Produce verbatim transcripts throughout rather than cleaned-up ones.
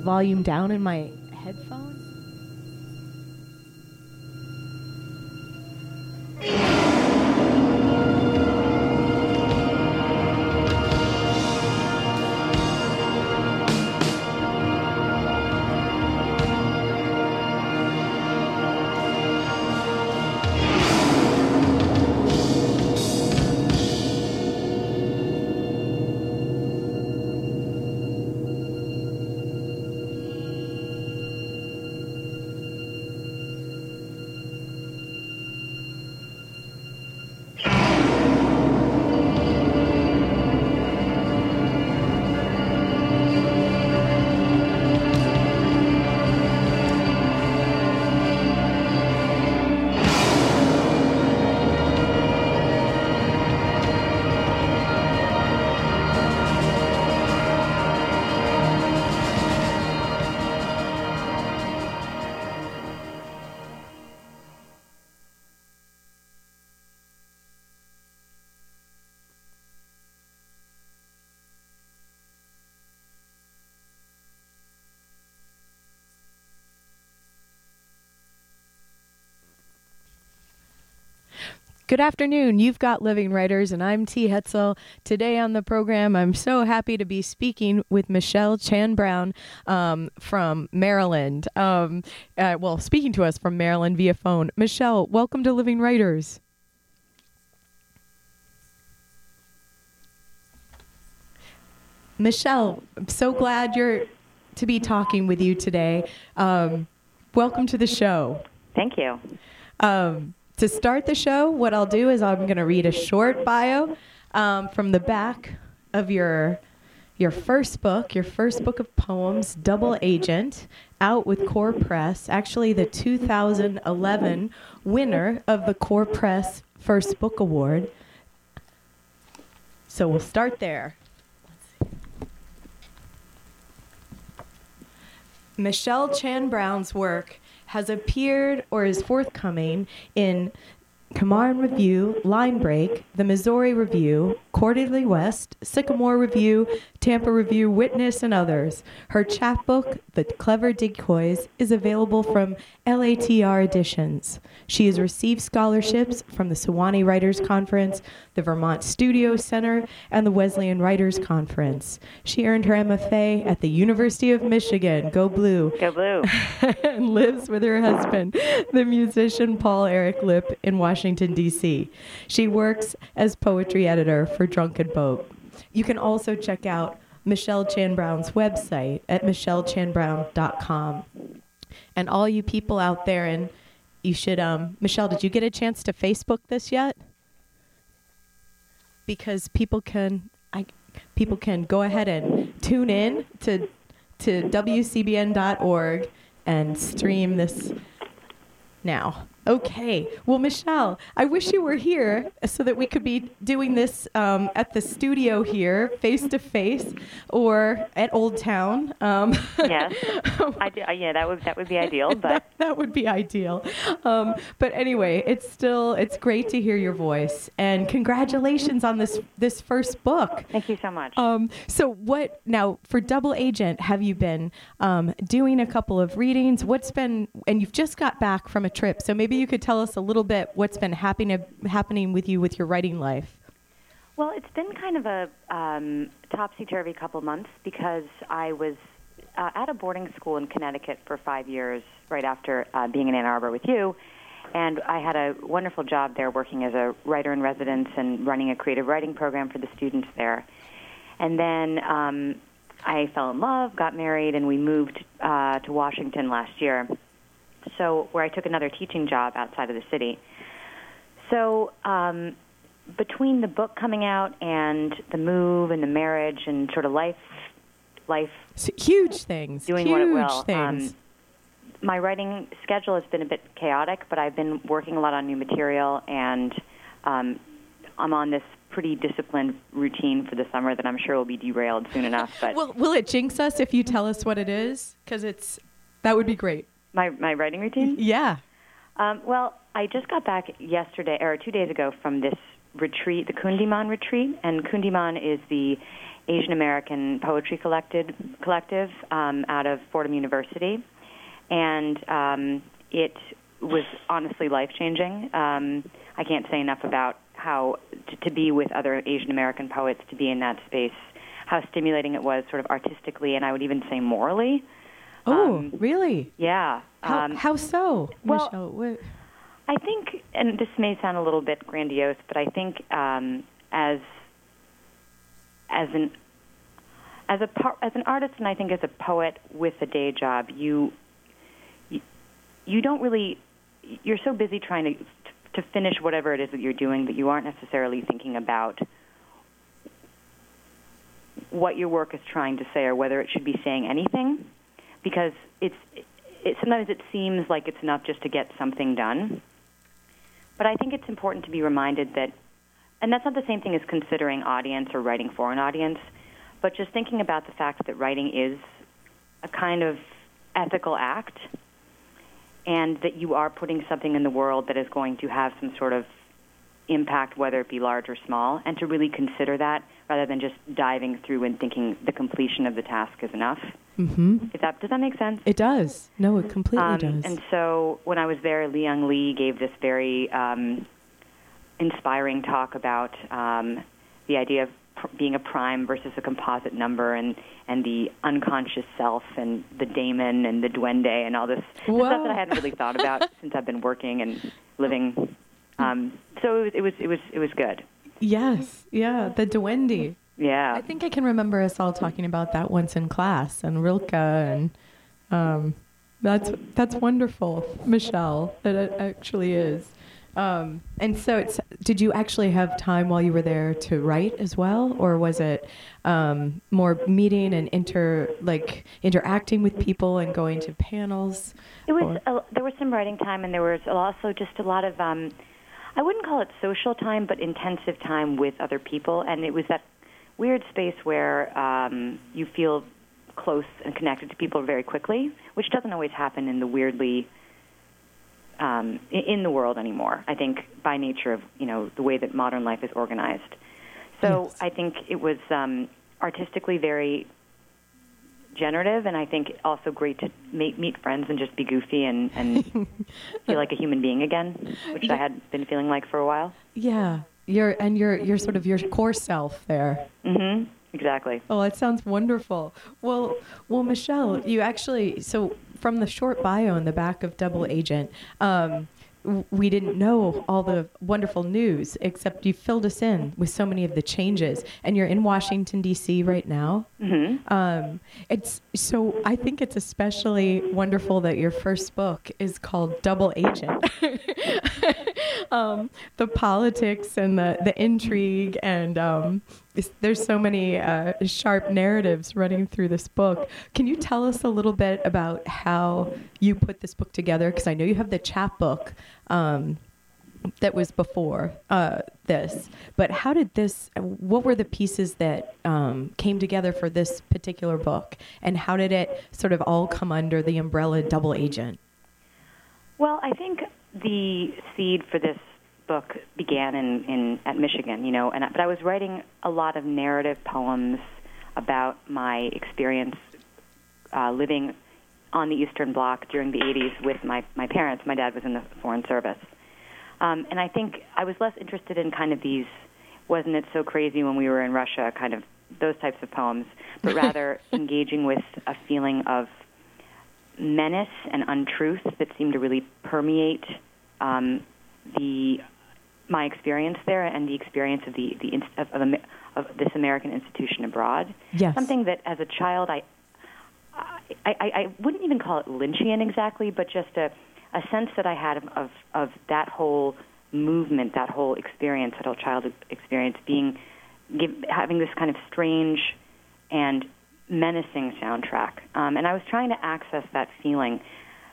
volume down in my headphones. Good afternoon. You've got Living Writers, and I'm T. Hetzel. Today on the program, I'm so happy to be speaking with Michelle Chan-Brown um, from Maryland. Um, uh, well, speaking to us from Maryland via phone. Michelle, welcome to Living Writers. Michelle, I'm so glad you're to be talking with you today. Um, welcome to the show. Thank you. Um, To start the show, what I'll do is I'm going to read a short bio um, from the back of your your first book, your first book of poems, Double Agent, out with Kore Press, actually the two thousand eleven winner of the Kore Press First Book Award. So we'll start there. Michelle Chan-Brown's work has appeared or is forthcoming in Cimarron Review, Line Break, The Missouri Review, Quarterly West, Sycamore Review, Tampa Review, Witness, and others. Her chapbook, The Clever Decoys, is available from L A T R Editions. She has received scholarships from the Sewanee Writers' Conference, the Vermont Studio Center, and the Wesleyan Writers' Conference. She earned her M F A at the University of Michigan. Go Blue. Go Blue. And lives with her husband, the musician Paul Eric Lipp, in Washington, D C She works as poetry editor for Drunken Boat. You can also check out Michelle Chan-Brown's website at michelle chan brown dot com. And all you people out there, and you should, um, Michelle, did you get a chance to Facebook this yet? Because people can, I, people can go ahead and tune in to to W C B N dot org and stream this now. Okay. Well, Michelle, I wish you were here so that we could be doing this um, at the studio here, face-to-face, or at Old Town. Um, yes. I do, yeah, that would, that would be ideal. But that, that would be ideal. Um, but anyway, it's still it's great to hear your voice, and congratulations on this, this first book. Thank you so much. Um, so what, now, for Double Agent, have you been um, doing a couple of readings? What's been, and you've just got back from a trip, so maybe Maybe you could tell us a little bit what's been happening happening with you with your writing life. Well, it's been kind of a um, topsy-turvy couple months because I was uh, at a boarding school in Connecticut for five years right after uh, being in Ann Arbor with you, and I had a wonderful job there working as a writer-in-residence and running a creative writing program for the students there. And then um, I fell in love, got married, and we moved uh, to Washington last year. So where I took another teaching job outside of the city. So um, between the book coming out and the move and the marriage and sort of life, life so huge things, doing huge what it will. Things. Um, my writing schedule has been a bit chaotic, but I've been working a lot on new material, and um, I'm on this pretty disciplined routine for the summer that I'm sure will be derailed soon enough. But will, will it jinx us if you tell us what it is? Because it's that would be great. My my writing routine? Yeah. Um, well, I just got back yesterday, or two days ago, from this retreat, the Kundiman retreat, and Kundiman is the Asian American Poetry Collected, Collective um, out of Fordham University, and um, it was honestly life-changing. Um, I can't say enough about how to, to be with other Asian American poets, to be in that space, how stimulating it was sort of artistically, and I would even say morally. Oh, um, really? Yeah. How, um, how so, well, Michelle? What? I think, and this may sound a little bit grandiose, but I think um, as as an as a as an artist, and I think as a poet with a day job, you you, you don't really you're so busy trying to to finish whatever it is that you're doing that you aren't necessarily thinking about what your work is trying to say or whether it should be saying anything, because it's it, sometimes it seems like it's enough just to get something done. But I think it's important to be reminded that, and that's not the same thing as considering audience or writing for an audience, but just thinking about the fact that writing is a kind of ethical act and that you are putting something in the world that is going to have some sort of impact, whether it be large or small, and to really consider that rather than just diving through and thinking the completion of the task is enough. Mm-hmm. If that, does that make sense? It does. No, it completely um, does. And so when I was there, Li-Young Lee gave this very um, inspiring talk about um, the idea of pr- being a prime versus a composite number and, and the unconscious self and the daemon and the duende and all this, this stuff that I hadn't really thought about since I've been working and living. Um, so it was, it was, it was good. Yes. Yeah. The duende. Yeah. I think I can remember us all talking about that once in class, and Rilke, and um, that's, that's wonderful, Michelle. It, it actually is. Um, and so it's, did you actually have time while you were there to write as well? Or was it, um, more meeting and inter, like interacting with people and going to panels? It was, a, there was some writing time, and there was also just a lot of, um, I wouldn't call it social time, but intensive time with other people. And it was that weird space where um, you feel close and connected to people very quickly, which doesn't always happen in the weirdly, um, in the world anymore, I think, by nature of, you know, the way that modern life is organized. So yes. I think it was um, artistically very generative, and I think also great to meet, meet friends and just be goofy and, and feel like a human being again, which yeah. I had been feeling like for a while. Yeah, you're, and you're, you're sort of your core self there. Mm-hmm, exactly. Oh, that sounds wonderful. Well, well, Michelle, you actually, so from the short bio in the back of Double Agent, um, we didn't know all the wonderful news, except you filled us in with so many of the changes. And you're in Washington, D C right now. Mm-hmm. Um, it's so I think it's especially wonderful that your first book is called Double Agent. um, the politics and the, the intrigue, and um, there's so many uh, sharp narratives running through this book. Can you tell us a little bit about how you put this book together? Because I know you have the chapbook um, that was before uh, this, but how did this, what were the pieces that um, came together for this particular book, and how did it sort of all come under the umbrella Double Agent? Well, I think the seed for this book began in, in at Michigan, you know, and but I was writing a lot of narrative poems about my experience uh, living on the Eastern Bloc during the eighties with my, my parents. My dad was in the Foreign Service, um, and I think I was less interested in kind of these "wasn't it so crazy when we were in Russia" kind of those types of poems, but rather engaging with a feeling of menace and untruth that seemed to really permeate um, the my experience there and the experience of the, the of, of, of this American institution abroad. Yes. Something that as a child I I, I I wouldn't even call it Lynchian exactly, but just a, a sense that I had of, of, of that whole movement, that whole experience, that whole childhood experience being give, having this kind of strange and menacing soundtrack. Um, and I was trying to access that feeling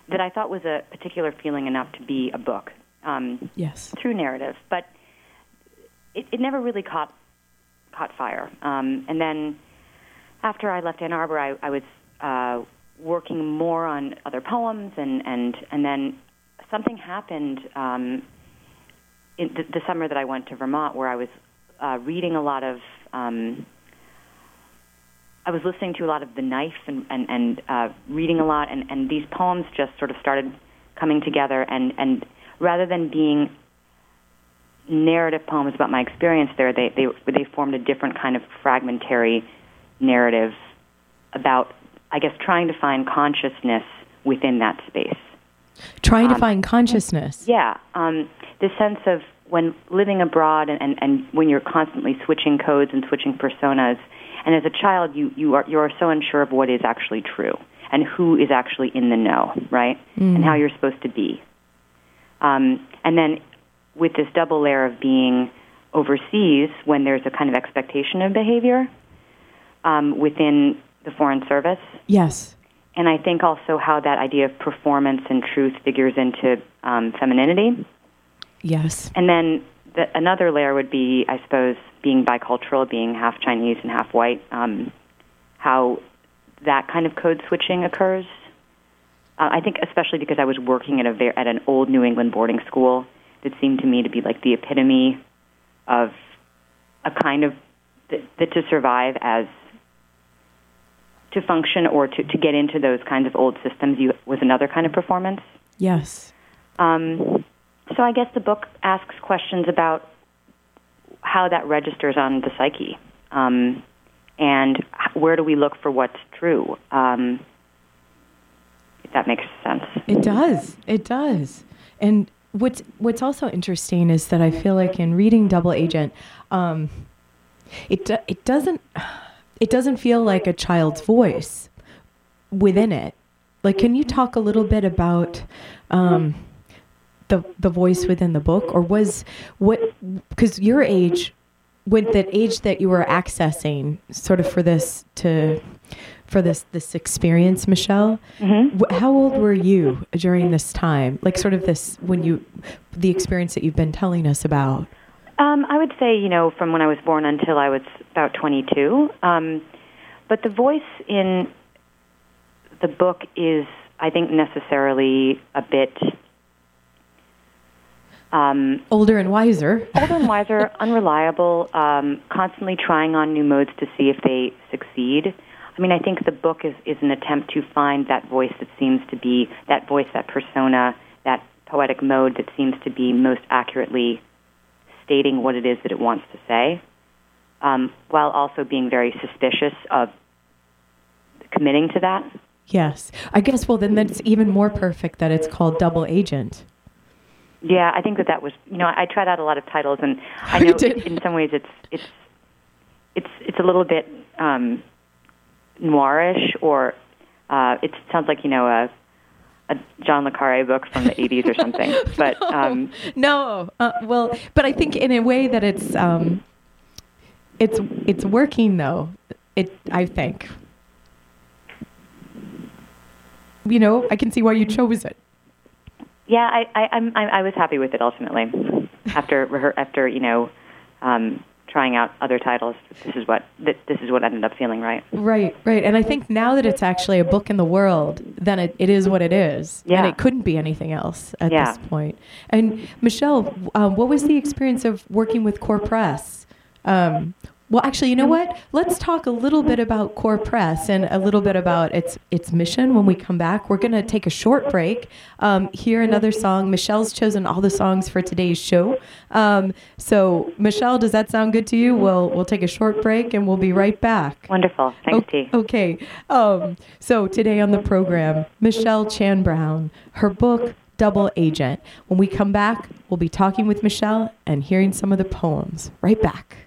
that I thought was a particular feeling enough to be a book. Um, yes. Through narrative, but it, it never really caught caught fire. Um, and then after I left Ann Arbor, I, I was uh, working more on other poems, and, and, and then something happened um, in the, the summer that I went to Vermont, where I was uh, reading a lot of, um, I was listening to a lot of The Knife and, and, and uh, reading a lot, and, and these poems just sort of started coming together, and, and rather than being narrative poems about my experience there, they, they they formed a different kind of fragmentary narrative about, I guess, trying to find consciousness within that space. Trying um, to find consciousness? Yeah. Um, this sense of when living abroad and, and, and when you're constantly switching codes and switching personas, and as a child, you, you, are, you are so unsure of what is actually true and who is actually in the know, right? Mm. And how you're supposed to be. Um, and then with this double layer of being overseas, when there's a kind of expectation of behavior um, within the foreign service. Yes. And I think also how that idea of performance and truth figures into um, femininity. Yes. And then the, another layer would be, I suppose, being bicultural, being half Chinese and half white, um, how that kind of code switching occurs. Uh, I think especially because I was working at a at an old New England boarding school that seemed to me to be like the epitome of a kind of, that, that to survive as, to function or to, to get into those kinds of old systems you, was another kind of performance. Yes. Um, so I guess the book asks questions about how that registers on the psyche, um, and where do we look for what's true, um, if that makes sense. It does. It does. And what's, what's also interesting is that I feel like in reading Double Agent, um, it do, it doesn't... It doesn't feel like a child's voice within it. Like, can you talk a little bit about um, the the voice within the book, or was what? Because your age, with that age that you were accessing, sort of for this to for this this experience, Michelle. Mm-hmm. Wh- how old were you during this time? Like, sort of this when you the experience that you've been telling us about. Um, I would say, you know, from when I was born until I was about twenty-two. Um, but the voice in the book is, I think, necessarily a bit... Um, older and wiser. Older and wiser, unreliable, um, constantly trying on new modes to see if they succeed. I mean, I think the book is, is an attempt to find that voice that seems to be, that voice, that persona, that poetic mode that seems to be most accurately stating what it is that it wants to say, um, while also being very suspicious of committing to that. Yes. I guess, well, then that's even more perfect that it's called Double Agent. Yeah, I think that that was, you know, I, I tried out a lot of titles, and I know it, in some ways it's it's it's it's a little bit um, noirish, or uh, it sounds like, you know, a a John Le Carre book from the eighties or something, but no, um, no. Uh, well, but I think in a way that it's um, it's it's working though. It I think you know I can see why you chose it. Yeah, I I I'm, I, I was happy with it ultimately. After after you know um, trying out other titles, this is what th- this is what ended up feeling right. Right, right, and I think now that it's actually a book in the world, then it, it is what it is, yeah. And it couldn't be anything else at yeah. this point. And Michelle, um, what was the experience of working with Kore Press? Um, well, actually, you know what? Let's talk a little bit about Kore Press and a little bit about its its mission when we come back. We're going to take a short break, um, hear another song. Michelle's chosen all the songs for today's show. Um, so, Michelle, does that sound good to you? We'll, we'll take a short break, and we'll be right back. Wonderful. Thanks, T. O- okay. Um, so, today on the program, Michelle Chan-Brown, her book, Double Agent. When we come back, we'll be talking with Michelle and hearing some of the poems. Right back.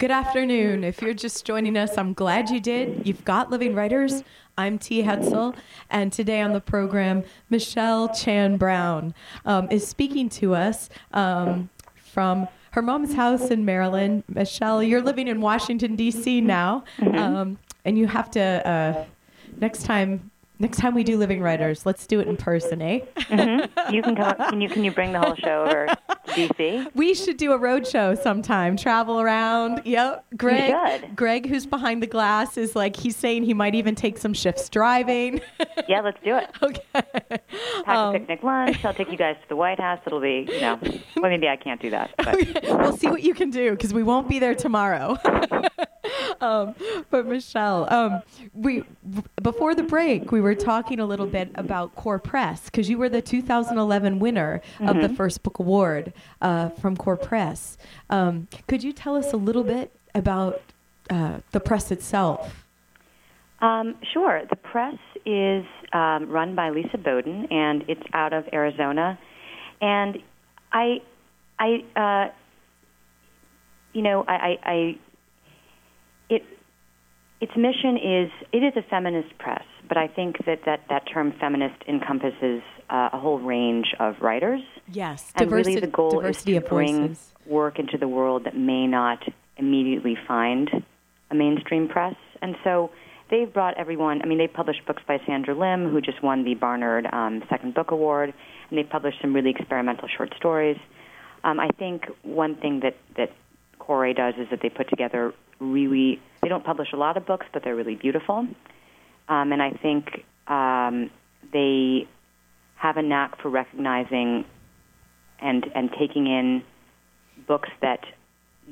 Good afternoon. If you're just joining us, I'm glad you did. You've got Living Writers. I'm T. Hetzel, and today on the program, Michelle Chan-Brown um, is speaking to us um, from her mom's house in Maryland. Michelle, you're living in Washington, D C now, um, and you have to, uh, next time, Next time we do Living Writers, let's do it in person, eh? Mm-hmm. You can come. Can you can you bring the whole show over to D C? We should do a road show sometime. Travel around. Yep. Greg. Greg, who's behind the glass, is like he's saying he might even take some shifts driving. Yeah, let's do it. Okay. Pack um, a picnic lunch. I'll take you guys to the White House. It'll be, you know, well, maybe I can't do that. But. Okay. We'll see what you can do because we won't be there tomorrow. Um, but Michelle, um, we before the break, we were talking a little bit about Kore Press because you were the two thousand eleven winner mm-hmm. of the First Book Award uh, from Kore Press. Um, could you tell us a little bit about uh, the press itself? Um, sure. The press is um, run by Lisa Bowden, and it's out of Arizona. And I, I, uh, you know, I. I, I It, its mission is, it is a feminist press, but I think that that, that term feminist encompasses uh, a whole range of writers. Yes, and diversity, really the goal diversity is to bring voices. Work into the world that may not immediately find a mainstream press. And so they've brought everyone, I mean, they've published books by Sandra Lim, who just won the Barnard um, Second Book Award, and they've published some really experimental short stories. Um, I think one thing that, that Kore does is that they put together really, they don't publish a lot of books, but they're really beautiful. Um, and I think um, they have a knack for recognizing and and taking in books that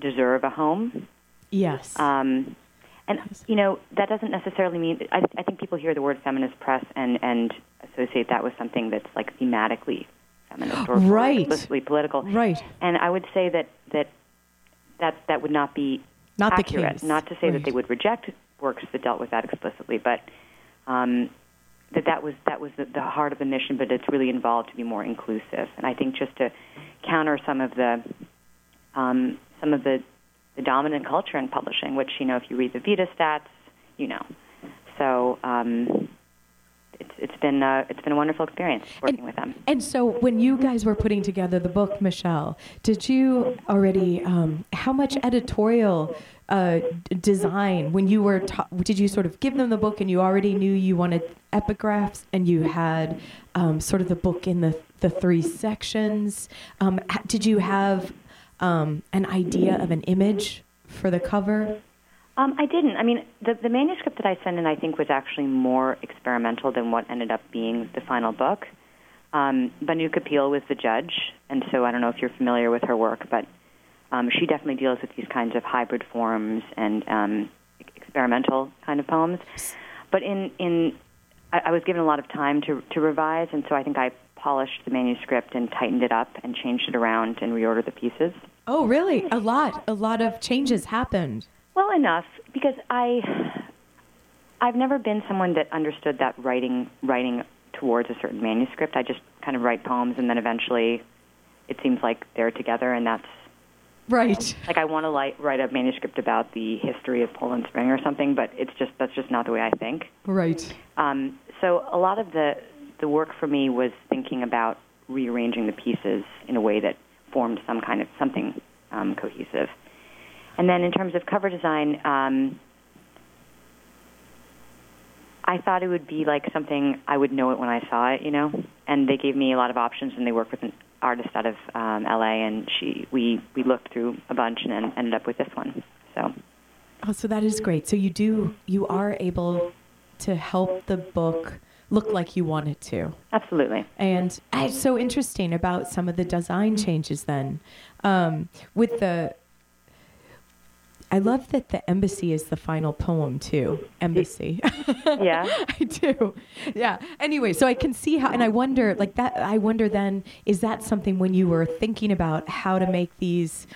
deserve a home. Yes. Um, and, you know, that doesn't necessarily mean, I, I think people hear the word feminist press and, and associate that with something that's like thematically feminist or right. explicitly political. Right. And I would say that that, that, that would not be Not accurate. The case. Not to say right. that they would reject works that dealt with that explicitly, but um, that that was that was the, the heart of the mission. But it's really involved to be more inclusive, and I think just to counter some of the um, some of the, the dominant culture in publishing, which you know, if you read the Vita stats, you know. So um, it's it's been uh, it's been a wonderful experience working and, with them. And so, when you guys were putting together the book, Michelle, did you already? Um, how much editorial? Uh, design when you were ta- did you sort of give them the book and you already knew you wanted epigraphs and you had um, sort of the book in the the three sections um, did you have um, an idea of an image for the cover? Um, I didn't I mean the, the manuscript that I sent in I think was actually more experimental than what ended up being the final book. um, Banu Kapil was the judge, and so I don't know if you're familiar with her work, but Um, she definitely deals with these kinds of hybrid forms and um, experimental kind of poems. But in, in I, I was given a lot of time to, to revise, and so I think I polished the manuscript and tightened it up and changed it around and reordered the pieces. Oh, really? A lot. A lot of changes happened. Well, enough, because I, I've never been someone that understood that writing writing towards a certain manuscript. I just kind of write poems, and then eventually it seems like they're together, and that's... Right. Like I want to like write a manuscript about the history of Poland Spring or something, but it's just that's just not the way I think. Right. Um, so a lot of the the work for me was thinking about rearranging the pieces in a way that formed some kind of something um, cohesive. And then in terms of cover design, um, I thought it would be like something I would know it when I saw it, you know. And they gave me a lot of options, and they worked with an artist out of um, L A, and she we, we looked through a bunch and then ended up with this one. So, oh, so that is great. So you do you are able to help the book look like you want it to. Absolutely. And it's so interesting about some of the design changes. Then, um, with the, I love that the embassy is the final poem too. Embassy. Yeah. I do. Yeah. Anyway, so I can see how, and I wonder, like that, I wonder then, is that something when you were thinking about how to make these,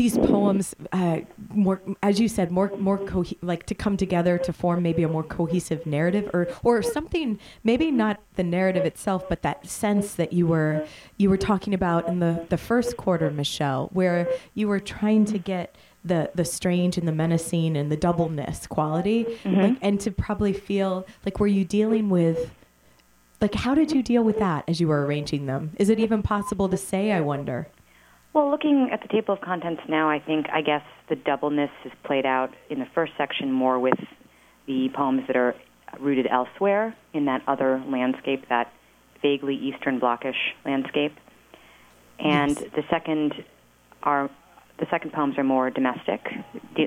these poems uh, more, as you said, more, more co- like to come together to form maybe a more cohesive narrative or, or something, maybe not the narrative itself, but that sense that you were, you were talking about in the, the first quarter, Michelle, where you were trying to get the the strange and the menacing and the doubleness quality, mm-hmm. like, and to probably feel like, were you dealing with, like, how did you deal with that as you were arranging them? Is it even possible to say, I wonder? Well, looking at the table of contents now, I think, I guess the doubleness is played out in the first section more with the poems that are rooted elsewhere in that other landscape, that vaguely Eastern Blockish landscape. And yes. the second are the second poems are more domestic,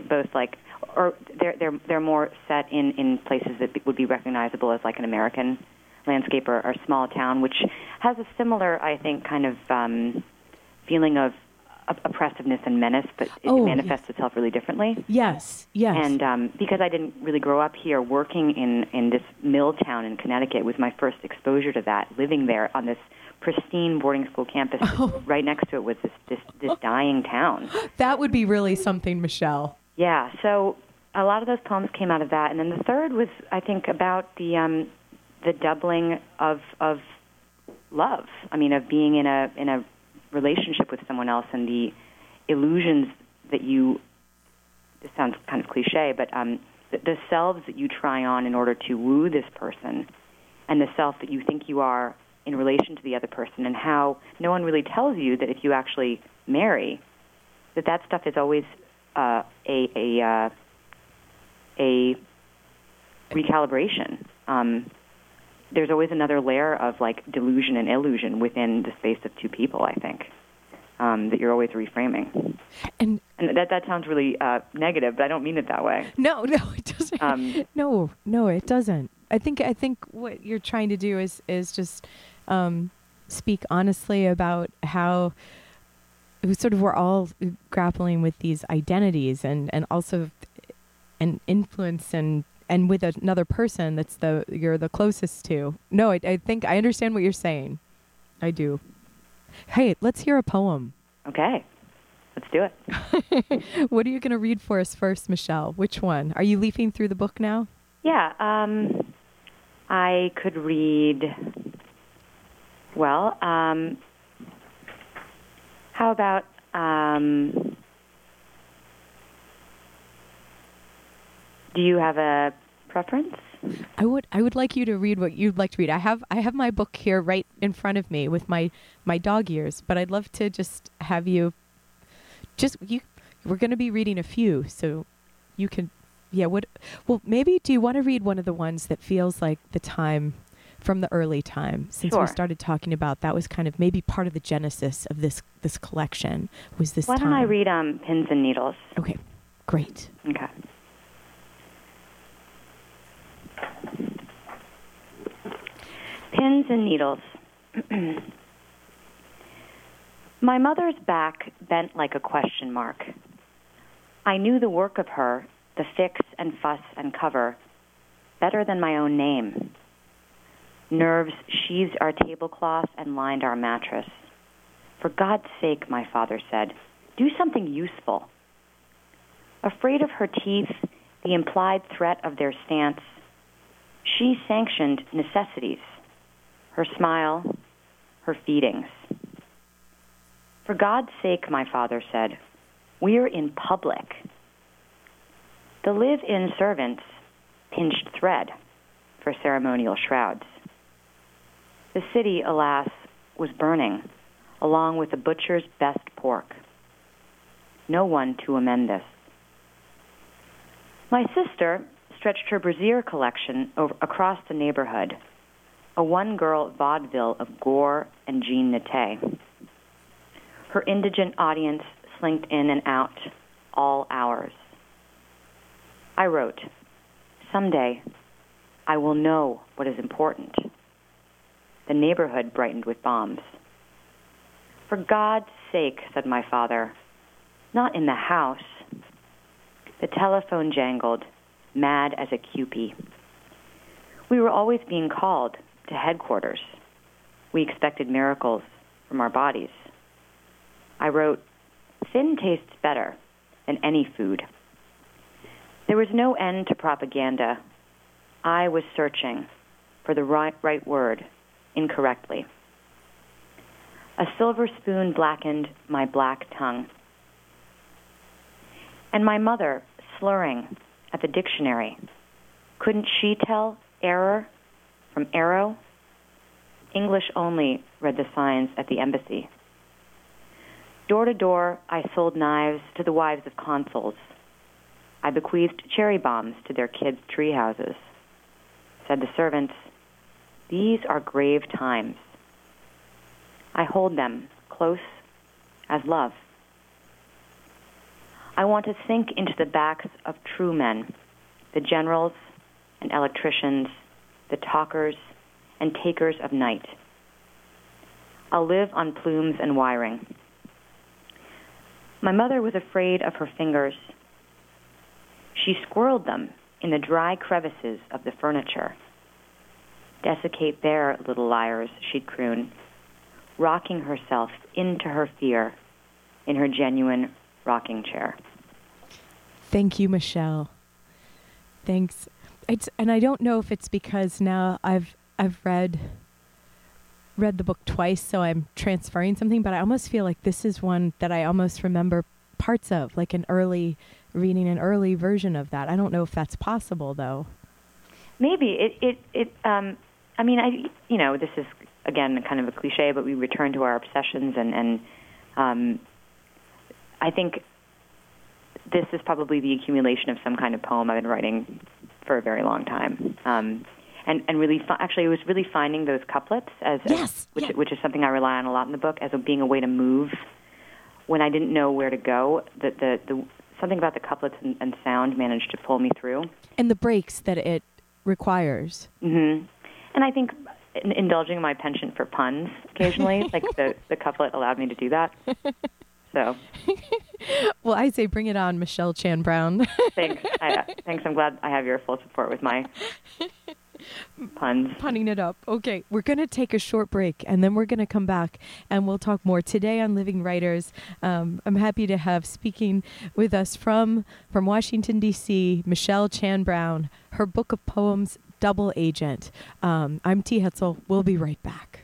both like, or they're they're they're more set in, in places that would be recognizable as like an American landscape or, or small town, which has a similar, I think, kind of um, feeling of oppressiveness and menace, but it oh, manifests yes. itself really differently. Yes, yes. And um, because I didn't really grow up here, working in, in this mill town in Connecticut was my first exposure to that, living there on this pristine boarding school campus. Oh. Right next to it was this, this, this dying town. That would be really something, Michelle. Yeah, so a lot of those poems came out of that. And then the third was, I think, about the um, the doubling of of love. I mean, of being in a in a relationship with someone else and the illusions that you, this sounds kind of cliche, but um, the, the selves that you try on in order to woo this person, and the self that you think you are in relation to the other person, and how no one really tells you that if you actually marry, that that stuff is always uh, a, a, uh, a recalibration. Um, there's always another layer of, like, delusion and illusion within the space of two people, I think, um, that you're always reframing. And, and that that sounds really uh, negative, but I don't mean it that way. No, no, it doesn't. Um, no, no, it doesn't. I think I think what you're trying to do is, is just um, speak honestly about how we sort of we're all grappling with these identities and, and also an influence and and with another person that's the you're the closest to. No, I, I think I understand what you're saying. I do. Hey, let's hear a poem. Okay, let's do it. What are you going to read for us first, Michelle? Which one? Are you leafing through the book now? Yeah, um, I could read, well, um, how about, um, do you have a preference? I would I would like you to read what you'd like to read. I have I have my book here right in front of me with my, my dog ears, but I'd love to just have you, just, you. We're going to be reading a few, so you can... Yeah, what, well, maybe do you want to read one of the ones that feels like the time from the early time since sure. we started talking about that was kind of maybe part of the genesis of this this collection was this Why time. Why don't I read um, Pins and Needles? Okay, great. Okay. Pins and Needles. My mother's back bent like a question mark. I knew the work of her, the fix and fuss and cover, better than my own name. Nerves sheathed our tablecloth and lined our mattress. For God's sake, my father said, do something useful. Afraid of her teeth, the implied threat of their stance, she sanctioned necessities, her smile, her feedings. For God's sake, my father said, we're in public. The live-in servants pinched thread for ceremonial shrouds. The city, alas, was burning, along with the butcher's best pork. No one to amend this. My sister stretched her brassiere collection over, across the neighborhood, a one-girl vaudeville of Gore and Jean Nattay. Her indigent audience slinked in and out all hours. I wrote, someday I will know what is important. The neighborhood brightened with bombs. For God's sake, said my father, not in the house. The telephone jangled, mad as a Q P. We were always being called to headquarters. We expected miracles from our bodies. I wrote, thin tastes better than any food. There was no end to propaganda. I was searching for the right, right word incorrectly. A silver spoon blackened my black tongue. And my mother slurring at the dictionary. Couldn't she tell error from arrow? English only, read the signs at the embassy. Door to door, I sold knives to the wives of consuls. I bequeathed cherry bombs to their kids' tree houses. Said the servants, "These are grave times." I hold them close as love. I want to sink into the backs of true men, the generals and electricians, the talkers and takers of night. I'll live on plumes and wiring. My mother was afraid of her fingers. She squirreled them in the dry crevices of the furniture. "Desiccate there, little liars," she'd croon, rocking herself into her fear in her genuine rocking chair. Thank you, Michelle. Thanks. It's, and I don't know if it's because now I've I've read read the book twice, so I'm transferring something, but I almost feel like this is one that I almost remember parts of, like an early reading an early version of that. I don't know if that's possible, though. Maybe it it it. Um, I mean, I you know, this is again kind of a cliche, but we return to our obsessions, and and um, I think this is probably the accumulation of some kind of poem I've been writing for a very long time. Um, And, and really, fi- actually, it was really finding those couplets, as, yes, as which, yeah. which is something I rely on a lot in the book, as a, being a way to move. When I didn't know where to go, the, the, the something about the couplets and, and sound managed to pull me through. And the breaks that it requires. Mm-hmm. And I think in, indulging my penchant for puns occasionally, like the, the couplet allowed me to do that. So, well, I say bring it on, Michelle Chan-Brown. thanks. I, uh, thanks. I'm glad I have your full support with my... Puns. Punning it up. Okay, we're going to take a short break, and then we're going to come back, and we'll talk more today on Living Writers. Um, I'm happy to have speaking with us from, from Washington, D C, Michelle Chan-Brown, her book of poems, Double Agent. Um, I'm T. Hetzel. We'll be right back.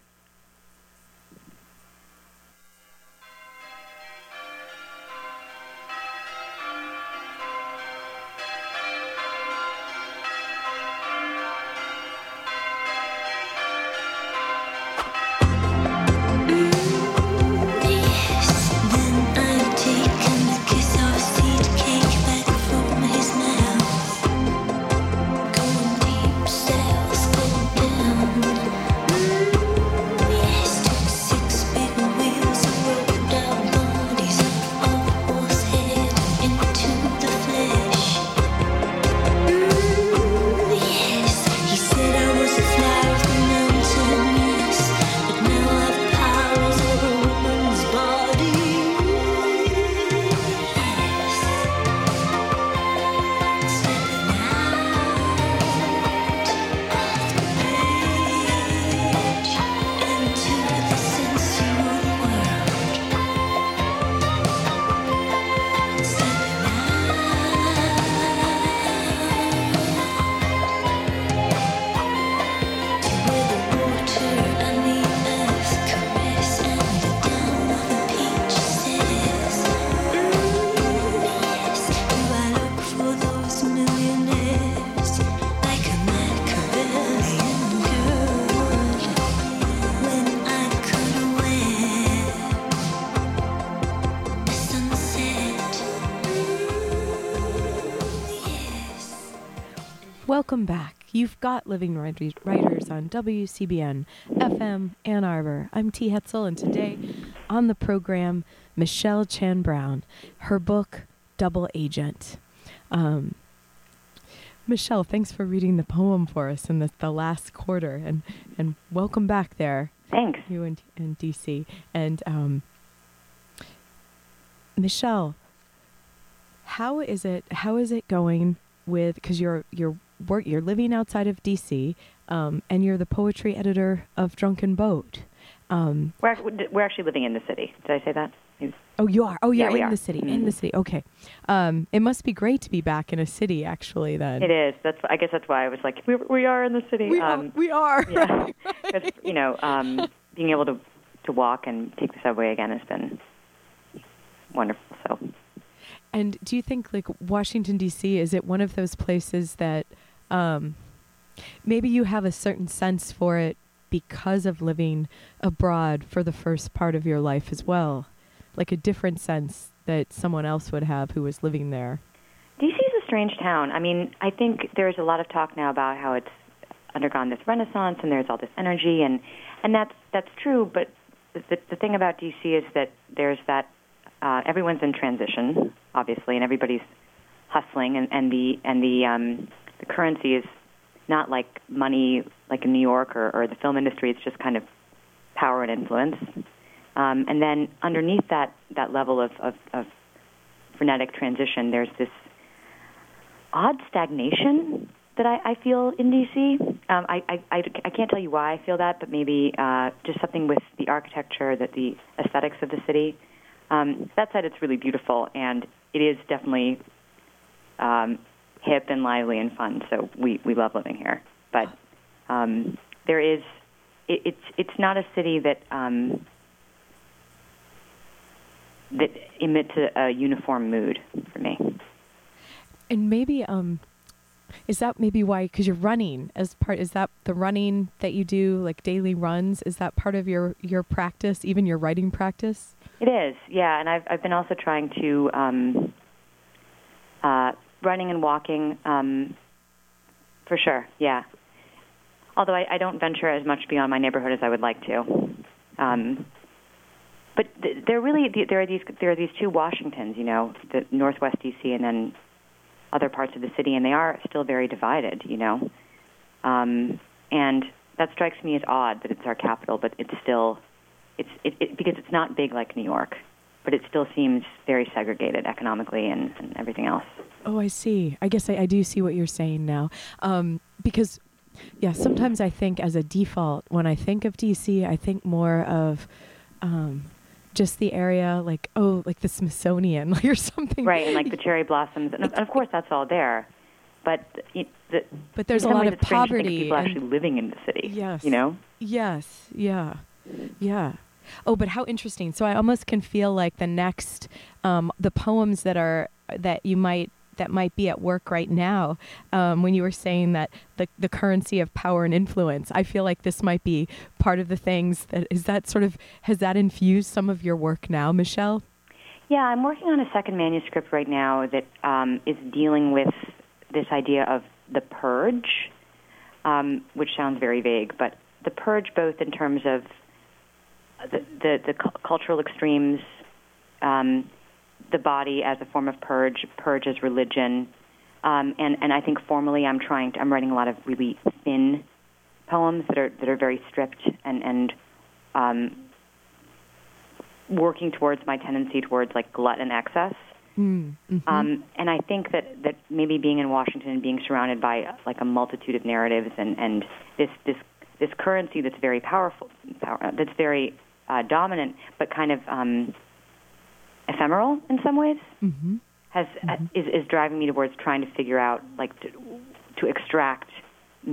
Welcome back. You've got Living Writers on W C B N, F M, Ann Arbor. I'm T. Hetzel, and today on the program, Michelle Chan-Brown, her book, Double Agent. Um, Michelle, thanks for reading the poem for us in the, the last quarter, and, and welcome back there. Thanks. You and, and D C. And um, Michelle, how is it? How is it going with, because you're you're work you're living outside of D C, um, and you're the poetry editor of Drunken Boat. Um, we're we're actually living in the city. Did I say that? Oh, you are. Oh, yeah, yeah in are. the city. Mm-hmm. In the city. Okay. Um, it must be great to be back in a city, actually. Then it is. That's. I guess that's why I was like, we we are in the city. We um, are. We are. Yeah. Because you know, um, being able to to walk and take the subway again has been wonderful. So. And do you think, like, Washington, D C, is it one of those places that um, maybe you have a certain sense for it because of living abroad for the first part of your life as well? Like a different sense that someone else would have who was living there? D C is a strange town. I mean, I think there's a lot of talk now about how it's undergone this renaissance and there's all this energy, and, and that's, that's true, but the, the thing about D C is that there's that Uh, everyone's in transition, obviously, and everybody's hustling, and, and the and the um, the currency is not like money, like in New York or, or the film industry. It's just kind of power and influence. Um, and then underneath that, that level of, of, of frenetic transition, there's this odd stagnation that I, I feel in D C. Um, I, I, I, I can't tell you why I feel that, but maybe uh, just something with the architecture, that the aesthetics of the city. Um, that said, it's really beautiful, and it is definitely um, hip and lively and fun, so we, we love living here. But um, there is, it, it's it's not a city that um, that emits a, a uniform mood for me. And maybe, um, is that maybe why, because you're running as part, is that the running that you do, like daily runs, is that part of your, your practice, even your writing practice? It is, yeah, and I've I've been also trying to um, uh, running and walking um, for sure, yeah. Although I, I don't venture as much beyond my neighborhood as I would like to, um, but th- there really th- there are these there are these two Washingtons, you know, the Northwest D C and then other parts of the city, and they are still very divided, you know, um, and that strikes me as odd that it's our capital, but it's still. It's it, it, because it's not big like New York, but it still seems very segregated economically and, and everything else. Oh, I see. I guess I, I do see what you're saying now. Um, because, yeah, sometimes I think as a default, when I think of D C, I think more of um, just the area, like, oh, like the Smithsonian or something. Right, and like the cherry blossoms. And of, and of course, that's all there. But it, the, but there's a lot of poverty. Think people actually living in the city, yes, you know? Yes, yeah. Yeah. Oh, but how interesting. So I almost can feel like the next, um, the poems that are, that you might, that might be at work right now. Um, when you were saying that the, the currency of power and influence, I feel like this might be part of the things that is that sort of, has that infused some of your work now, Michelle? Yeah, I'm working on a second manuscript right now that, um, is dealing with this idea of the purge, um, which sounds very vague, but the purge both in terms of The, the the cultural extremes, um, the body as a form of purge, purge as religion, um, and and I think formally I'm trying to I'm writing a lot of really thin poems that are that are very stripped and and um, working towards my tendency towards like glut and excess, mm-hmm. um, and I think that, that maybe being in Washington and being surrounded by like a multitude of narratives and and this this this currency that's very powerful power, that's very Uh, dominant, but kind of um, ephemeral in some ways, mm-hmm. has mm-hmm. Uh, is, is driving me towards trying to figure out, like, to, to extract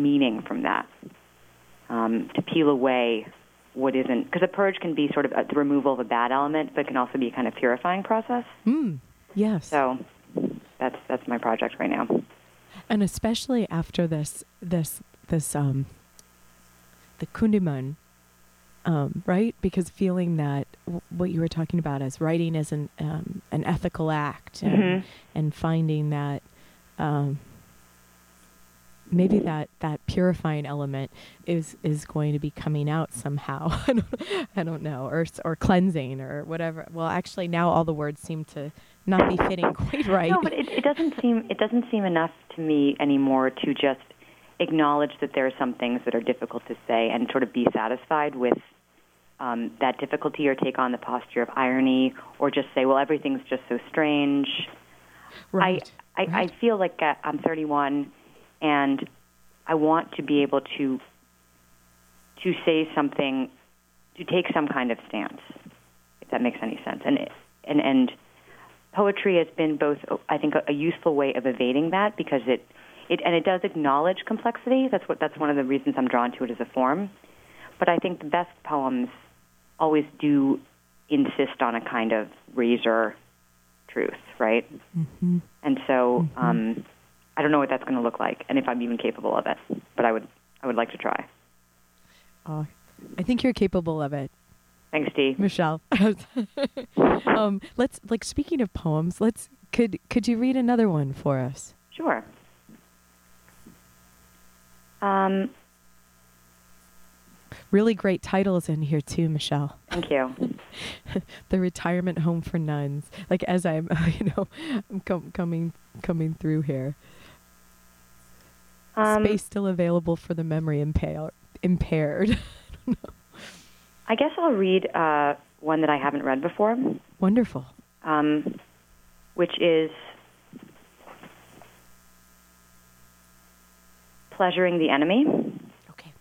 meaning from that, um, to peel away what isn't. Because a purge can be sort of a, the removal of a bad element, but it can also be a kind of purifying process. Mm. Yes. So that's that's my project right now. And especially after this this this um, the Kundiman. Um, right? Because feeling that w- what you were talking about as writing as an um, an ethical act, and, mm-hmm. and finding that um, maybe that, that purifying element is, is going to be coming out somehow. I, don't, I don't know, or or cleansing or whatever. Well, actually, now all the words seem to not be fitting quite right. No, but it, it doesn't seem it doesn't seem enough to me anymore to just acknowledge that there are some things that are difficult to say and sort of be satisfied with um, that difficulty, or take on the posture of irony, or just say, well, everything's just so strange. Right. I, I, right. I feel like uh, I'm thirty-one, and I want to be able to to say something, to take some kind of stance, if that makes any sense. And and, and poetry has been both, I think, a, a useful way of evading that, because it It, and it does acknowledge complexity. That's what. That's one of the reasons I'm drawn to it as a form. But I think the best poems always do insist on a kind of razor truth, right? Mm-hmm. And so mm-hmm. um, I don't know what that's going to look like, and if I'm even capable of it. But I would, I would like to try. Uh, I think you're capable of it. Thanks, Dee. Michelle. um, let's like speaking of poems. Let's could could you read another one for us? Sure. Um. Really great titles in here too, Michelle. Thank you. The Retirement Home for Nuns. Like as I'm, you know, I'm com- coming coming through here. Um, Space still available for the memory impaired. Impaired. I don't know. I guess I'll read uh, one that I haven't read before. Wonderful. Um, which is Pleasuring the Enemy. Okay.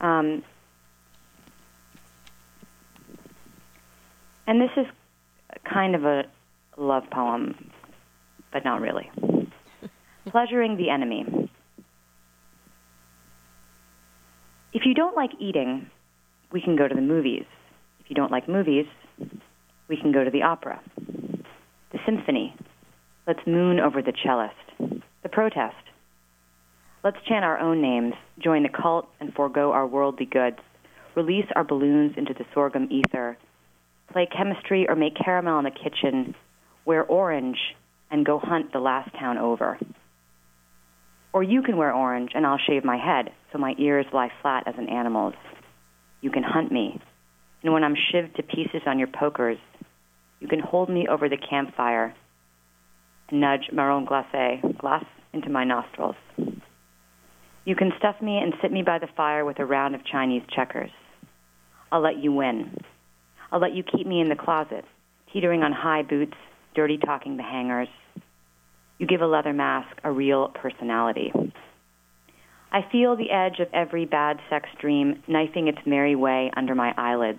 Um, and this is kind of a love poem, but not really. Pleasuring the Enemy. If you don't like eating, we can go to the movies. If you don't like movies, we can go to the opera, the symphony. Let's moon over the cellist, the protest. Let's chant our own names, join the cult, and forego our worldly goods. Release our balloons into the sorghum ether. Play chemistry or make caramel in the kitchen. Wear orange and go hunt the last town over. Or you can wear orange and I'll shave my head so my ears lie flat as an animal's. You can hunt me, and when I'm shivved to pieces on your pokers, you can hold me over the campfire and nudge marron glacé glass into my nostrils. You can stuff me and sit me by the fire with a round of Chinese checkers. I'll let you win. I'll let you keep me in the closet, teetering on high boots, dirty talking the hangers. You give a leather mask a real personality. I feel the edge of every bad sex dream knifing its merry way under my eyelids.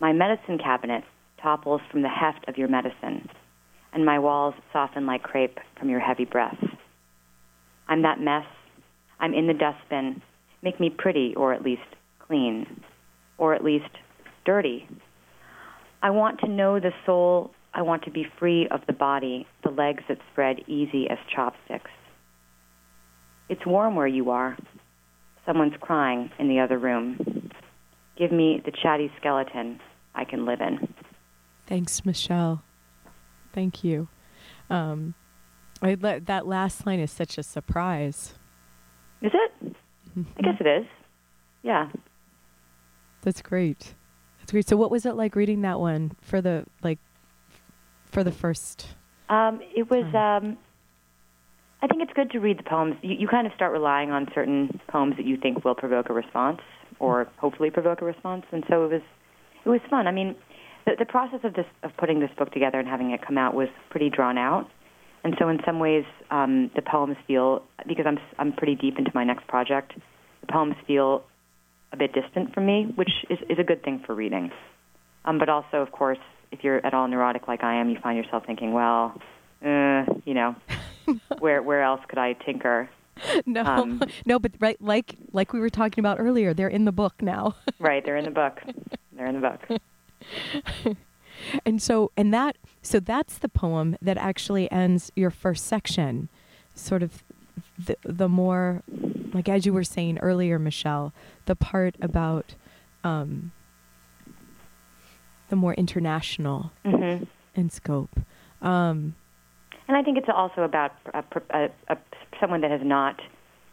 My medicine cabinet topples from the heft of your medicine, and my walls soften like crepe from your heavy breath. I'm that mess. I'm in the dustbin. Make me pretty, or at least clean, or at least dirty. I want to know the soul. I want to be free of the body, the legs that spread easy as chopsticks. It's warm where you are. Someone's crying in the other room. Give me the chatty skeleton I can live in. Thanks, Michelle. Thank you. Um, I let, that last line is such a surprise. Is it? Mm-hmm. I guess it is. Yeah. That's great. That's great. So, what was it like reading that one for the like for the first? Um, it was. Um, I think it's good to read the poems. You, you kind of start relying on certain poems that you think will provoke a response, or hopefully provoke a response. And so it was, it was fun. I mean, the, the process of this, of putting this book together and having it come out was pretty drawn out. And so in some ways, um, the poems feel, because I'm I'm pretty deep into my next project, the poems feel a bit distant from me, which is, is a good thing for reading. Um, but also, of course, if you're at all neurotic like I am, you find yourself thinking, well, uh, you know. Where where else could I tinker? No, um, no, but right, like like we were talking about earlier, they're in the book now. Right, they're in the book. They're in the book. And so, and that, so that's the poem that actually ends your first section. Sort of the the more, like as you were saying earlier, Michelle, the part about um, the more international mm-hmm. in scope. Um, And I think it's also about a, a, a, someone that has not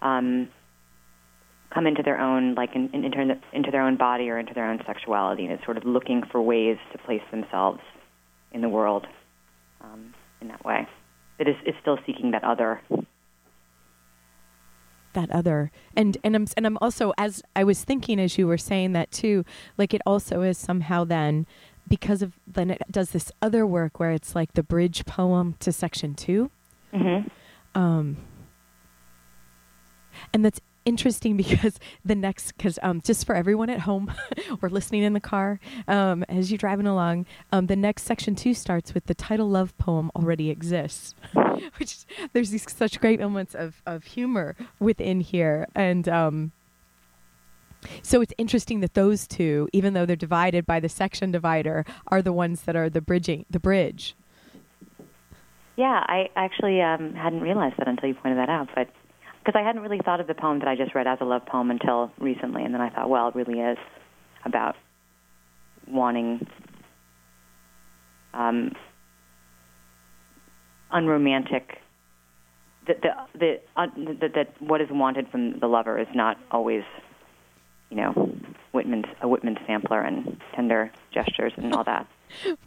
um, come into their own, like in, in, into, into their own body or into their own sexuality, and is sort of looking for ways to place themselves in the world um, in that way. It is it's still seeking that other. That other, and and I'm and I'm also, as I was thinking as you were saying that too, like it also is somehow then. Because of then it does this other work where it's like the bridge poem to section two. Mm-hmm. Um, and that's interesting because the next, because um, just for everyone at home or listening in the car um, as you're driving along, um, the next section two starts with the title love poem already exists, which there's these such great elements of, of humor within here. And um, So it's interesting that those two, even though they're divided by the section divider, are the ones that are the bridging, the bridge. Yeah, I actually um, hadn't realized that until you pointed that out, but because I hadn't really thought of the poem that I just read as a love poem until recently, and then I thought, well, it really is about wanting um, unromantic. That the the uh, that, that what is wanted from the lover is not always, you know, Whitman's a Whitman sampler and tender gestures and all that.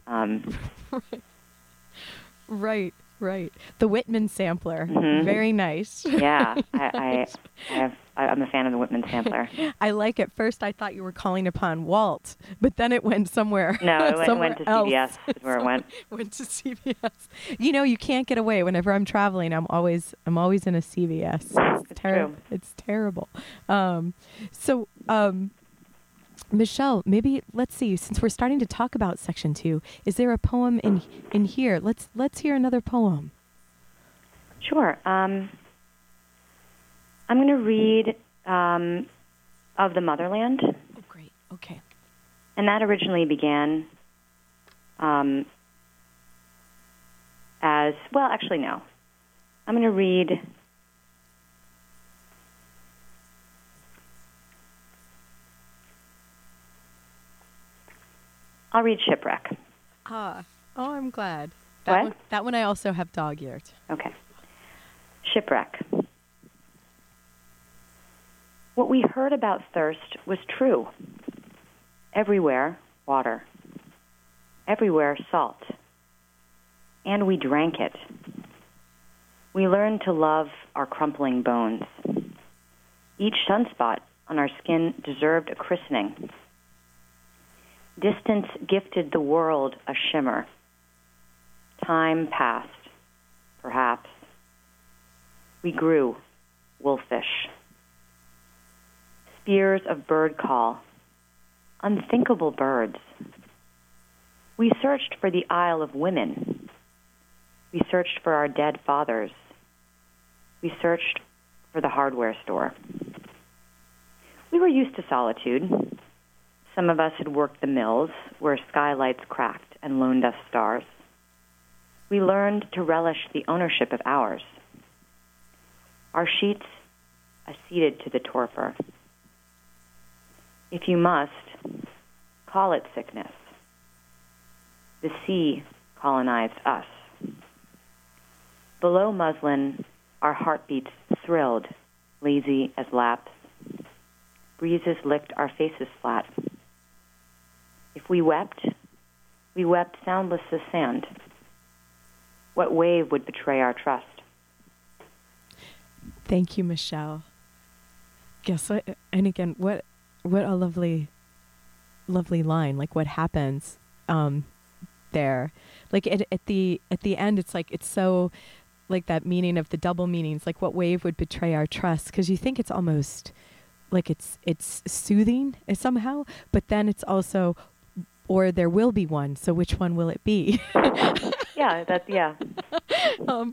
Um, right, right. The Whitman sampler, mm-hmm. Very nice. Yeah, I, I, I have, I'm a fan of the Whitman sampler. I like it. First, I thought you were calling upon Walt, but then it went somewhere. No, it went, somewhere went to C B S. Is where it went. Went to C B S. You know, you can't get away. Whenever I'm traveling, I'm always, I'm always in a C B S. It's terrible. It's terrible. Um, so, um, Michelle, maybe let's see. Since we're starting to talk about section two, is there a poem in in here? Let's let's hear another poem. Sure. Um, I'm going to read um, Of the Motherland. Oh, great. Okay. And that originally began um, as well. Actually, no. I'm going to read. I'll read Shipwreck. Ah, oh, I'm glad. That what? One, that one I also have dog-eared. Okay. Shipwreck. What we heard about thirst was true. Everywhere, water. Everywhere, salt. And we drank it. We learned to love our crumpling bones. Each sunspot on our skin deserved a christening. Distance gifted the world a shimmer. Time passed, perhaps. We grew wolfish. Spears of bird call, unthinkable birds. We searched for the Isle of Women. We searched for our dead fathers. We searched for the hardware store. We were used to solitude. Some of us had worked the mills where skylights cracked and loaned us stars. We learned to relish the ownership of ours. Our sheets acceded to the torpor. If you must, call it sickness. The sea colonized us. Below muslin, our heartbeats thrilled, lazy as laps. Breezes licked our faces flat. If we wept, we wept soundless as sand. What wave would betray our trust? Thank you, Michelle. Guess what? And again, what what a lovely, lovely line. Like what happens um, there? Like at, at the at the end, it's like it's so like that meaning of the double meanings. Like what wave would betray our trust? Because you think it's almost like it's it's soothing somehow, but then it's also, or there will be one. So which one will it be? Yeah, that's yeah. Um,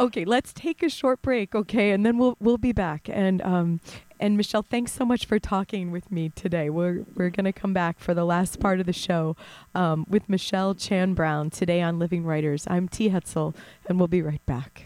okay, let's take a short break, okay, and then we'll we'll be back. And um, and Michelle, thanks so much for talking with me today. We're we're gonna come back for the last part of the show um, with Michelle Chan-Brown today on Living Writers. I'm T. Hetzel, and we'll be right back.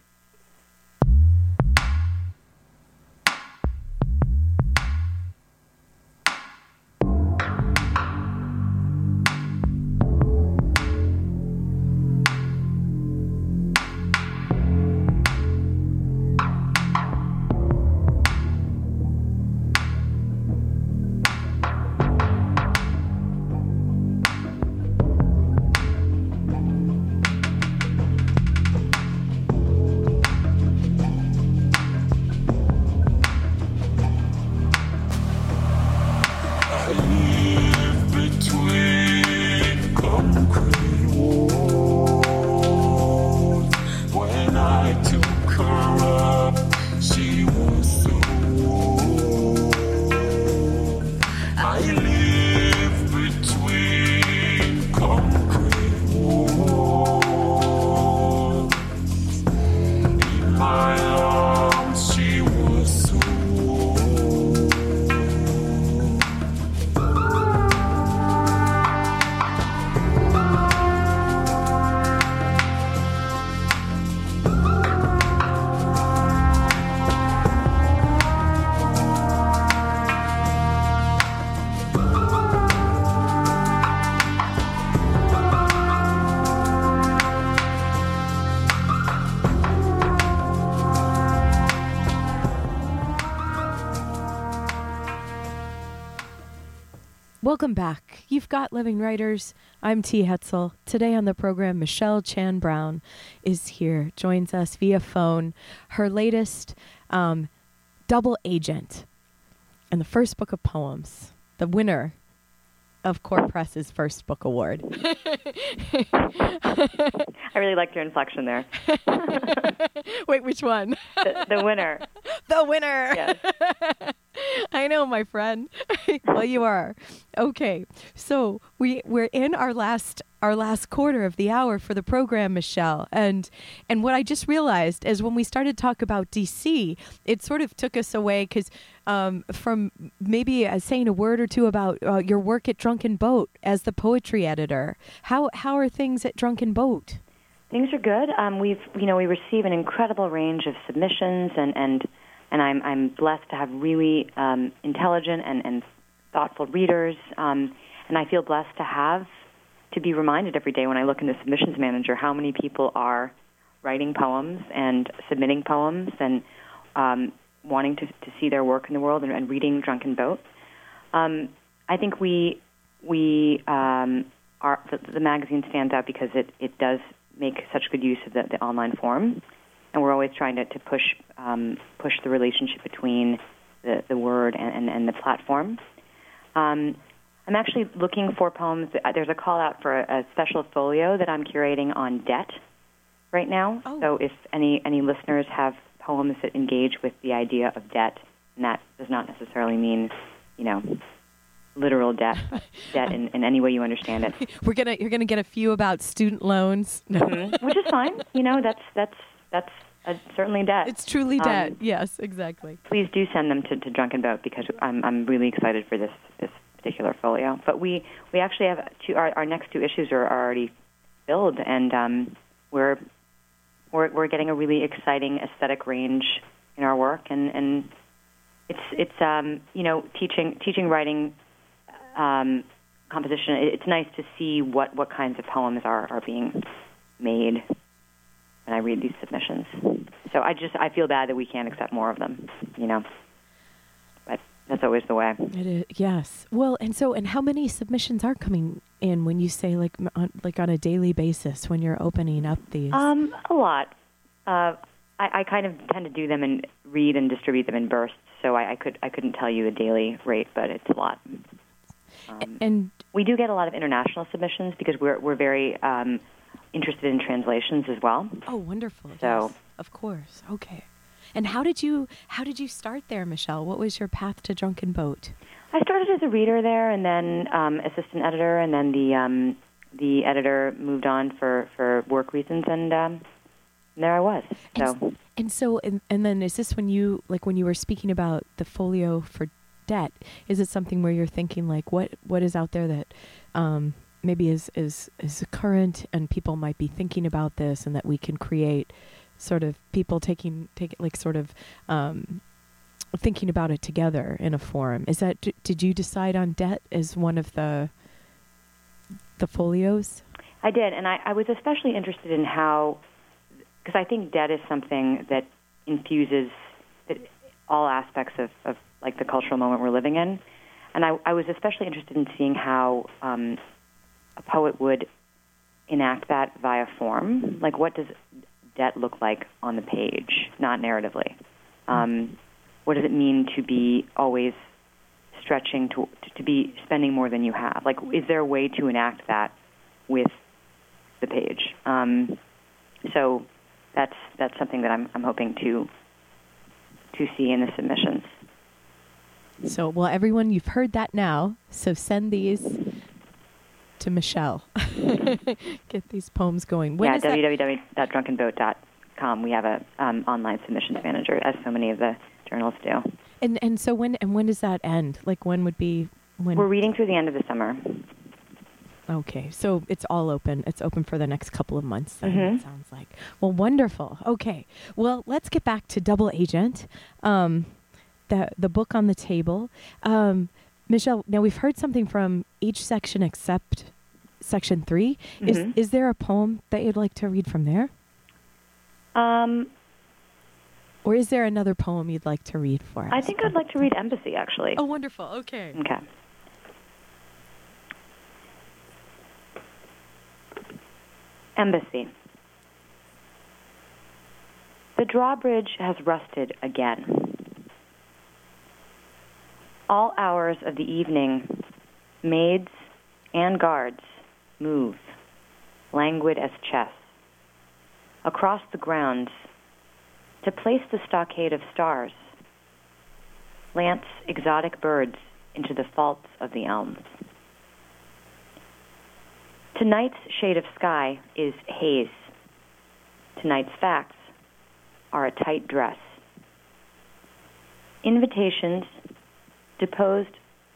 Welcome back. You've got Living Writers. I'm T. Hetzel. Today on the program, Michelle Chan-Brown is here, joins us via phone. Her latest, um, Double Agent, and the first book of poems, the winner of Kore Press's First Book Award. I really liked your inflection there. Wait, which one? The, the winner. The winner. Yes. I know, my friend. Well, you are. Okay. So we, we're in our last our last quarter of the hour for the program, Michelle. And and what I just realized is when we started to talk about D C, it sort of took us away because um, from maybe uh, saying a word or two about uh, your work at Drunken Boat as the poetry editor. How how are things at Drunken Boat? Things are good. Um, we've you know we receive an incredible range of submissions and and. And I'm, I'm blessed to have really um, intelligent and, and thoughtful readers. Um, and I feel blessed to have, to be reminded every day when I look in the submissions manager, how many people are writing poems and submitting poems and um, wanting to, to see their work in the world and, and reading Drunken Boat. Um, I think we, we um, are, the, the magazine stands out because it, it does make such good use of the, the online form. And we're always trying to, to push um, push the relationship between the, the word and, and, and the platform. Um, I'm actually looking for poems. There's a call out for a, a special folio that I'm curating on debt right now. Oh. So if any, any listeners have poems that engage with the idea of debt, and that does not necessarily mean, you know, literal debt, debt in, in any way you understand it. We're gonna you're gonna get a few about student loans, no. Mm-hmm. Which is fine. You know, that's that's. That's a, certainly debt. It's truly um, debt. Yes, exactly. Please do send them to, to Drunken Boat because I'm I'm really excited for this, this particular folio. But we, we actually have two. Our, our next two issues are already filled, and um, we're we're we're getting a really exciting aesthetic range in our work, and, and it's it's um you know teaching teaching writing um, composition. It's nice to see what, what kinds of poems are, are being made when I read these submissions. So I just, I feel bad that we can't accept more of them, you know. But that's always the way. It is, yes. Well, and so, and how many submissions are coming in when you say, like, on, like on a daily basis when you're opening up these? Um, a lot. Uh, I, I kind of tend to do them and read and distribute them in bursts, so I, I, could, I couldn't tell you the daily rate, but it's a lot. Um, and we do get a lot of international submissions because we're, we're very... Um, interested in translations as well. Oh, wonderful. So, yes, of course. Okay. And how did you how did you start there, Michelle? What was your path to Drunken Boat? I started as a reader there and then um, assistant editor, and then the um, the editor moved on for, for work reasons, and um, there I was. So And, and so and, and then is this when you like when you were speaking about the folio for debt, is it something where you're thinking like what what is out there that um, maybe is, is, is current and people might be thinking about this, and that we can create sort of people taking, take like sort of, um, thinking about it together in a forum. Is that, d- did you decide on debt as one of the, the folios? I did. And I, I was especially interested in how, because I think debt is something that infuses that all aspects of, of like the cultural moment we're living in. And I, I was especially interested in seeing how, um, a poet would enact that via form. Like, what does debt look like on the page, not narratively? Um, what does it mean to be always stretching, to to be spending more than you have? Like, is there a way to enact that with the page? Um, so that's that's something that I'm I'm hoping to to see in the submissions. So, well, everyone, you've heard that now. So send these to Michelle. Get these poems going. When yeah, w w w dot drunken boat dot com. We have a um, online submissions manager, as so many of the journals do. And and so when and when does that end? Like when would be when? We're reading through the end of the summer. Okay, so it's all open. It's open for the next couple of months, then, mm-hmm. It sounds like. Well, wonderful. Okay. Well, let's get back to Double Agent, um, the the book on the table. Um, Michelle, now we've heard something from each section except section three. Mm-hmm. Is is there a poem that you'd like to read from there? Um, or is there another poem you'd like to read for us? I think I'd like to read Embassy, actually. Oh, wonderful. Okay. Okay. Embassy. The drawbridge has rusted again. All hours of the evening, maids and guards move, languid as chess, across the grounds to place the stockade of stars, lance exotic birds into the faults of the elms. Tonight's shade of sky is haze. Tonight's facts are a tight dress. Invitations deposed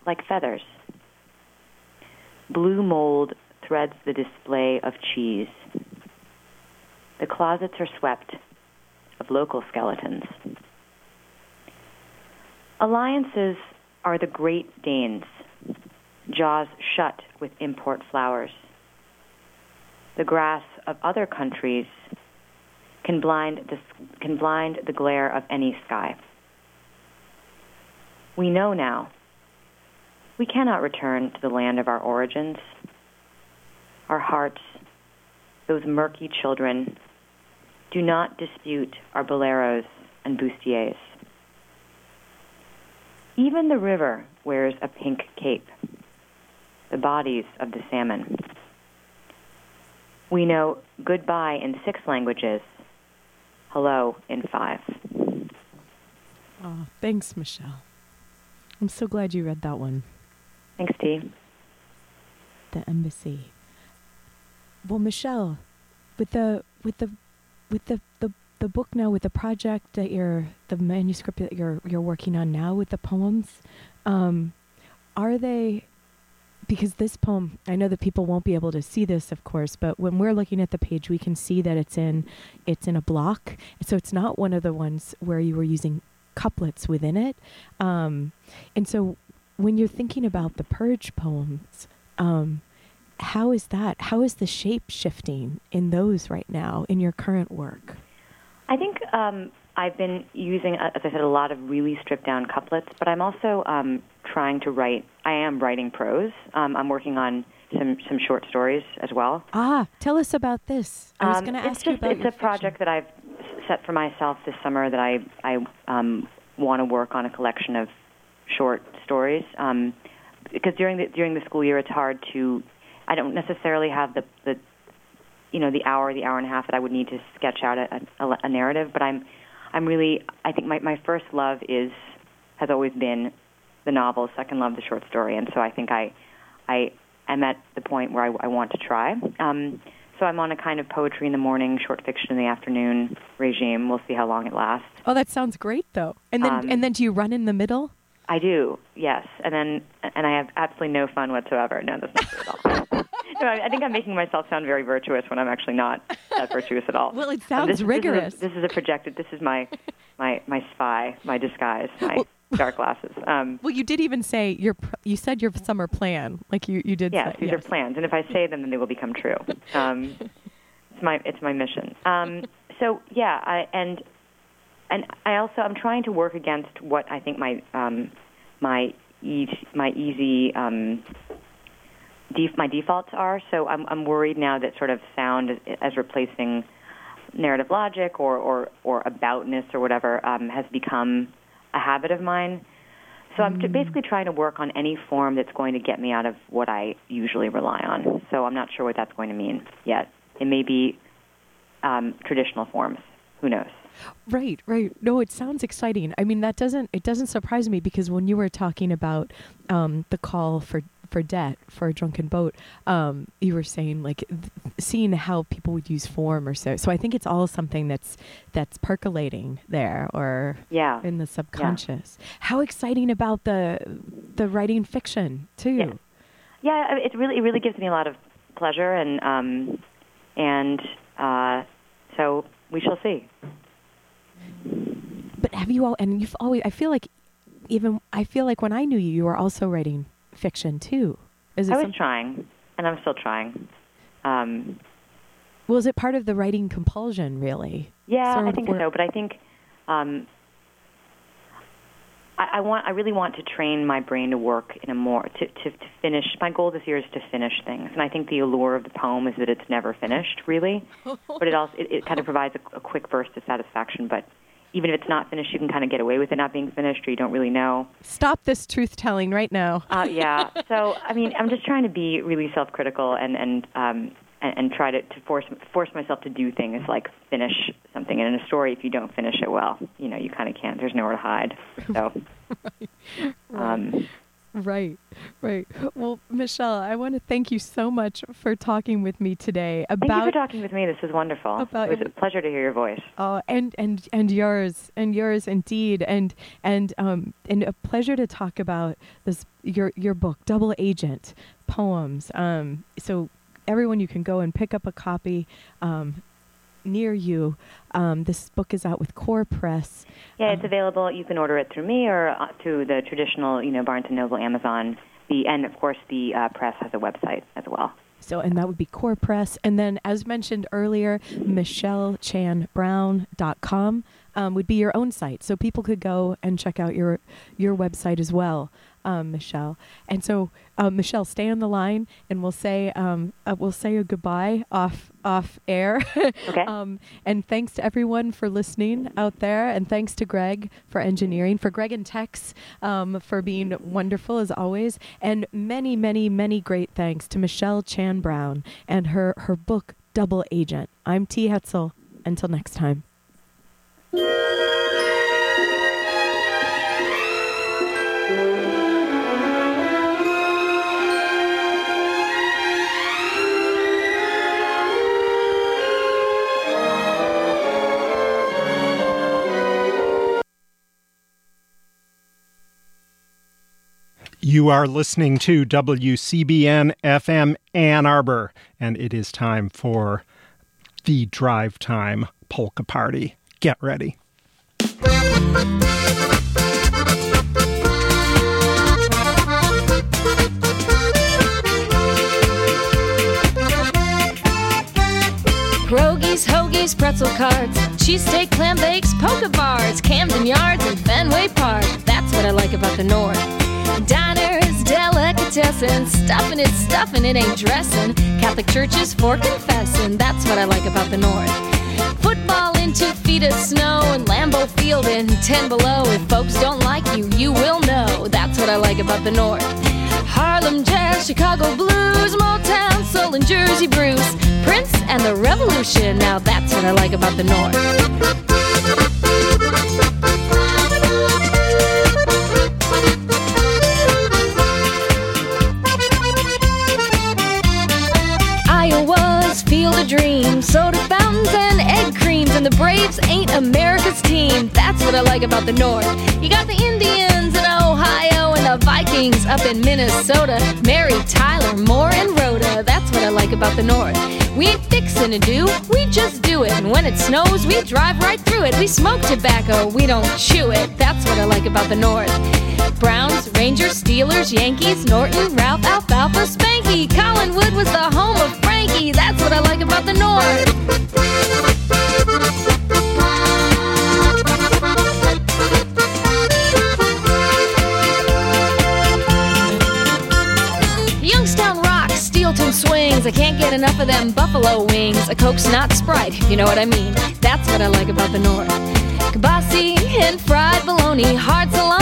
like feathers. Blue mold threads the display of cheese. The closets are swept of local skeletons. Alliances are the great Danes, jaws shut with import flowers. The grass of other countries can blind the, can blind the glare of any sky. We know now we cannot return to the land of our origins. Our hearts, those murky children, do not dispute our boleros and bustiers. Even the river wears a pink cape, the bodies of the salmon. We know goodbye in six languages, hello in five. Oh, thanks, Michelle. I'm so glad you read that one. Thanks, Dee. The Embassy. Well, Michelle, with the with the with the, the, the book now, with the project that you're, the manuscript that you're you're working on now, with the poems, um, are they? Because this poem, I know that people won't be able to see this, of course, but when we're looking at the page, we can see that it's in it's in a block. So it's not one of the ones where you were using couplets within it. Um, and so when you're thinking about the purge poems, um, how is that? How is the shape shifting in those right now in your current work? I think um, I've been using, as I said, a lot of really stripped down couplets, but I'm also... Um, trying to write, I am writing prose. Um, I'm working on some, some short stories as well. Ah, tell us about this. I was um, going to ask just, you about It's a fiction. Project that I've set for myself this summer that I, I um, want to work on a collection of short stories. Um, because during the, during the school year, it's hard to, I don't necessarily have the, the you know, the hour, the hour and a half that I would need to sketch out a, a, a narrative. But I'm, I'm really, I think my, my first love is, has always been the novel, second love the short story, and so I think I, I am at the point where I, I want to try. Um, so I'm on a kind of poetry in the morning, short fiction in the afternoon regime. We'll see how long it lasts. Oh, that sounds great, though. And then, um, and then, do you run in the middle? I do, yes. And then, and I have absolutely no fun whatsoever. No, that's not true at all. No, I, I think I'm making myself sound very virtuous when I'm actually not that virtuous at all. Well, it sounds um, this, rigorous. This is, a, this is a projected. This is my, my, my spy, my disguise, my. Well, dark glasses. Um, well, you did even say your. You said your summer plan, like you, you did. Yes, say, these yes. are plans, and if I say them, then they will become true. Um, it's my it's my mission. Um, so yeah, I, and and I also I'm trying to work against what I think my um, my e- my easy um, def- my defaults are. So I'm I'm worried now that sort of sound as, as replacing narrative logic or or or aboutness or whatever um, has become a habit of mine. So I'm mm. basically trying to work on any form that's going to get me out of what I usually rely on. So I'm not sure what that's going to mean yet. It may be um, traditional forms. Who knows? Right, right. No, it sounds exciting. I mean, that doesn't, it doesn't surprise me because when you were talking about um, the call for for debt for a drunken boat, um, you were saying like th- seeing how people would use form or so. So I think it's all something that's that's percolating there or yeah. in the subconscious. Yeah. How exciting about the the writing fiction too. Yeah. yeah, it really it really gives me a lot of pleasure and um, and uh, so we shall see. But have you all? And you've always. I feel like even I feel like when I knew you, you were also writing fiction too. Is it I was some- trying, and I'm still trying. Um, well, is it part of the writing compulsion, really? Yeah, sort I think so. But I think um, I, I want I really want to train my brain to work in a more to, to, to finish. My goal this year is to finish things, and I think the allure of the poem is that it's never finished, really. But it also it, it kind of provides a, a quick burst of satisfaction. But even if it's not finished, you can kind of get away with it not being finished, or you don't really know. Stop this truth-telling right now. uh, yeah. So, I mean, I'm just trying to be really self-critical and and um, and, and try to, to force force myself to do things like finish something. And in a story, if you don't finish it, well, you know, you kind of can't. There's nowhere to hide. So, right. Right. Um, Right, right. Well, Michelle, I want to thank you so much for talking with me today. About thank you for talking with me. This was wonderful. About, it was a pleasure to hear your voice. Oh, and, and, and yours, and yours indeed, and and um and a pleasure to talk about this your your book, Double Agent Poems. Um, so everyone, you can go and pick up a copy. Um. Near you. Um, this book is out with Kore Press. Yeah, it's um, available. You can order it through me or uh, through the traditional, you know, Barnes and Noble, Amazon. The and of course the uh, press has a website as well. So, and that would be Kore Press. And then, as mentioned earlier, michelle chan brown dot com um, would be your own site, so people could go and check out your your website as well, um, Michelle. And so, uh, Michelle, stay on the line, and we'll say um, uh, we'll say a goodbye off off air. Okay. um, and thanks to everyone for listening out there, and thanks to Greg for engineering, for Greg and Tex um, for being wonderful as always, and many, many, many great thanks to Michelle Chan-Brown and her her book Double Agent. I'm T. Hetzel. Until next time. You are listening to W C B N F M Ann Arbor, and it is time for the Drive Time Polka Party. Get ready. Pierogies, hoagies, pretzel carts, cheesesteak, clam bakes, polka bars, Camden Yards, and Fenway Park. That's what I like about the North. Diners, delicatessen, stuffin' it, stuffin' it ain't dressin'. Catholic churches for confessin', that's what I like about the North. Football in two feet of snow and Lambeau Field in ten below. If folks don't like you, you will know, that's what I like about the North. Harlem Jazz, Chicago Blues, Motown, Soul and Jersey Bruce, Prince and the Revolution, now that's what I like about the North. Field of Dreams, soda fountains and egg creams, and the Braves ain't America's team. That's what I like about the North. You got the Indians in Ohio and the Vikings up in Minnesota. Mary, Tyler, Moore, and Rhoda. That's what I like about the North. We ain't fixin' to do, we just do it. And when it snows, we drive right through it. We smoke tobacco, we don't chew it. That's what I like about the North. Browns, Rangers, Steelers, Yankees, Norton, Ralph, Alfalfa, Spanky. Collinwood was the home of Frankie. That's what I like about the North. Youngstown rocks, steel-toed swings. I can't get enough of them buffalo wings. A Coke's not Sprite, if you know what I mean. That's what I like about the North. Kibasi and fried bologna, hard salami.